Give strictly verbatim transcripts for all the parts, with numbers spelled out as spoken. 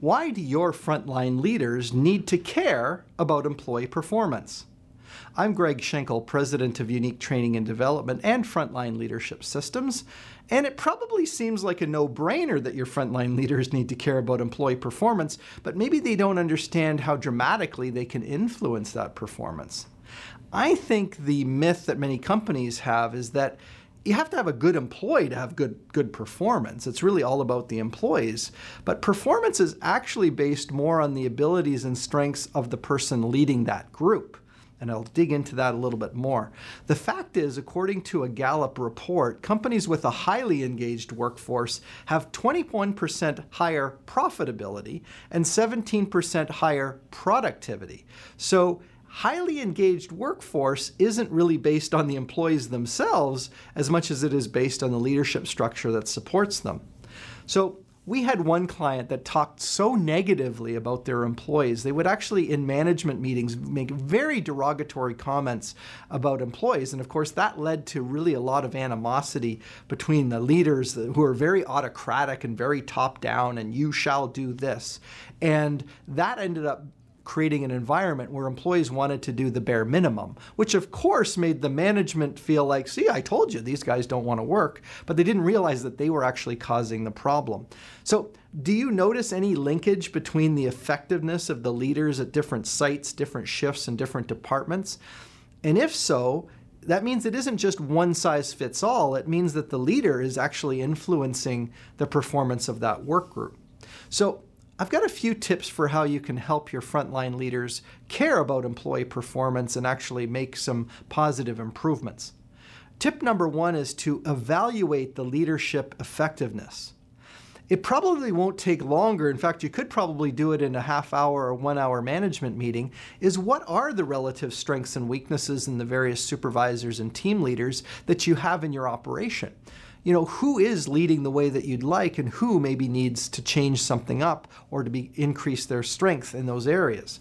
Why do your frontline leaders need to care about employee performance? I'm Greg Schenkel, president of Unique Training and Development and Frontline Leadership Systems, and it probably seems like a no-brainer that your frontline leaders need to care about employee performance, but maybe they don't understand how dramatically they can influence that performance. I think the myth that many companies have is that you have to have a good employee to have good, good performance. It's really all about the employees. But performance is actually based more on the abilities and strengths of the person leading that group. And I'll dig into that a little bit more. The fact is, according to a Gallup report, companies with a highly engaged workforce have twenty-one percent higher profitability and seventeen percent higher productivity. So highly engaged workforce isn't really based on the employees themselves as much as it is based on the leadership structure that supports them. So we had one client that talked so negatively about their employees. They would actually, in management meetings, make very derogatory comments about employees. And of course, that led to really a lot of animosity between the leaders who are very autocratic and very top down and you shall do this. And that ended up creating an environment where employees wanted to do the bare minimum, which of course made the management feel like, see, I told you, these guys don't want to work, but they didn't realize that they were actually causing the problem. So do you notice any linkage between the effectiveness of the leaders at different sites, different shifts, and different departments? And if so, that means it isn't just one size fits all. It means that the leader is actually influencing the performance of that work group. So I've got a few tips for how you can help your frontline leaders care about employee performance and actually make some positive improvements. Tip number one is to evaluate the leadership effectiveness. It probably won't take longer, in fact, you could probably do it in a half hour or one hour management meeting, is what are the relative strengths and weaknesses in the various supervisors and team leaders that you have in your operation? You know, who is leading the way that you'd like and who maybe needs to change something up or to be, increase their strength in those areas?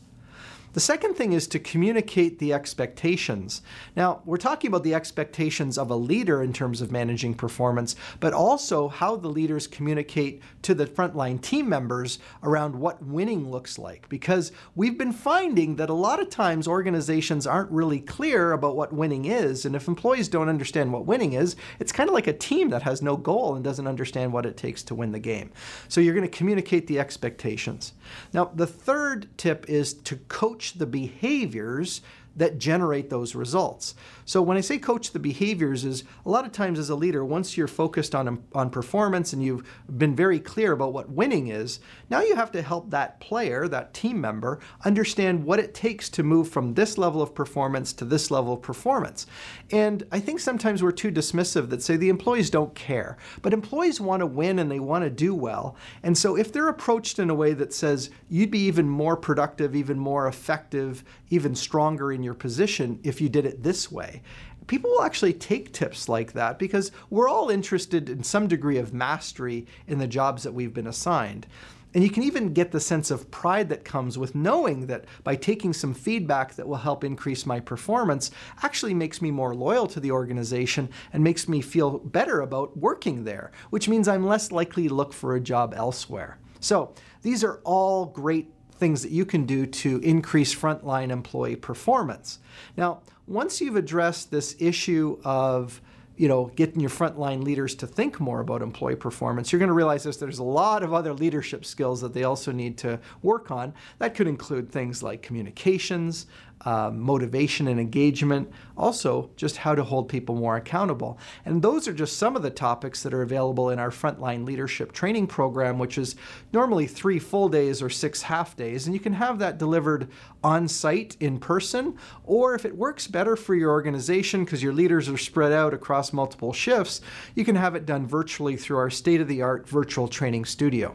The second thing is to communicate the expectations. Now, we're talking about the expectations of a leader in terms of managing performance, but also how the leaders communicate to the frontline team members around what winning looks like. Because we've been finding that a lot of times organizations aren't really clear about what winning is, and if employees don't understand what winning is, it's kind of like a team that has no goal and doesn't understand what it takes to win the game. So you're going to communicate the expectations. Now, the third tip is to coach the behaviors that generate those results. So when I say coach the behaviors, is a lot of times as a leader, once you're focused on, on performance and you've been very clear about what winning is, now you have to help that player, that team member, understand what it takes to move from this level of performance to this level of performance. And I think sometimes we're too dismissive that say the employees don't care, but employees want to win and they want to do well. And so if they're approached in a way that says you'd be even more productive, even more effective, even stronger in your position if you did it this way. People will actually take tips like that because we're all interested in some degree of mastery in the jobs that we've been assigned. And you can even get the sense of pride that comes with knowing that by taking some feedback that will help increase my performance actually makes me more loyal to the organization and makes me feel better about working there, which means I'm less likely to look for a job elsewhere. So these are all great tips, things that you can do to increase frontline employee performance. Now, once you've addressed this issue of, you know, getting your frontline leaders to think more about employee performance, you're going to realize this, there's a lot of other leadership skills that they also need to work on. That could include things like communications, uh, motivation and engagement, also just how to hold people more accountable. And those are just some of the topics that are available in our Frontline Leadership Training Program, which is normally three full days or six half days. And you can have that delivered on site in person, or if it works better for your organization because your leaders are spread out across multiple shifts, you can have it done virtually through our state-of-the-art virtual training studio.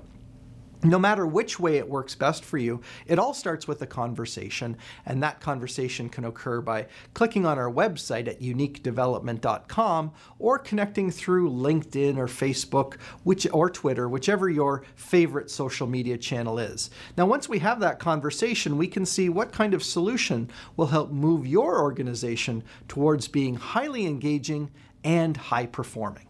No matter which way it works best for you, it all starts with a conversation, and that conversation can occur by clicking on our website at unique development dot com or connecting through LinkedIn or Facebook which, or Twitter, whichever your favorite social media channel is. Now, once we have that conversation, we can see what kind of solution will help move your organization towards being highly engaging and high-performing.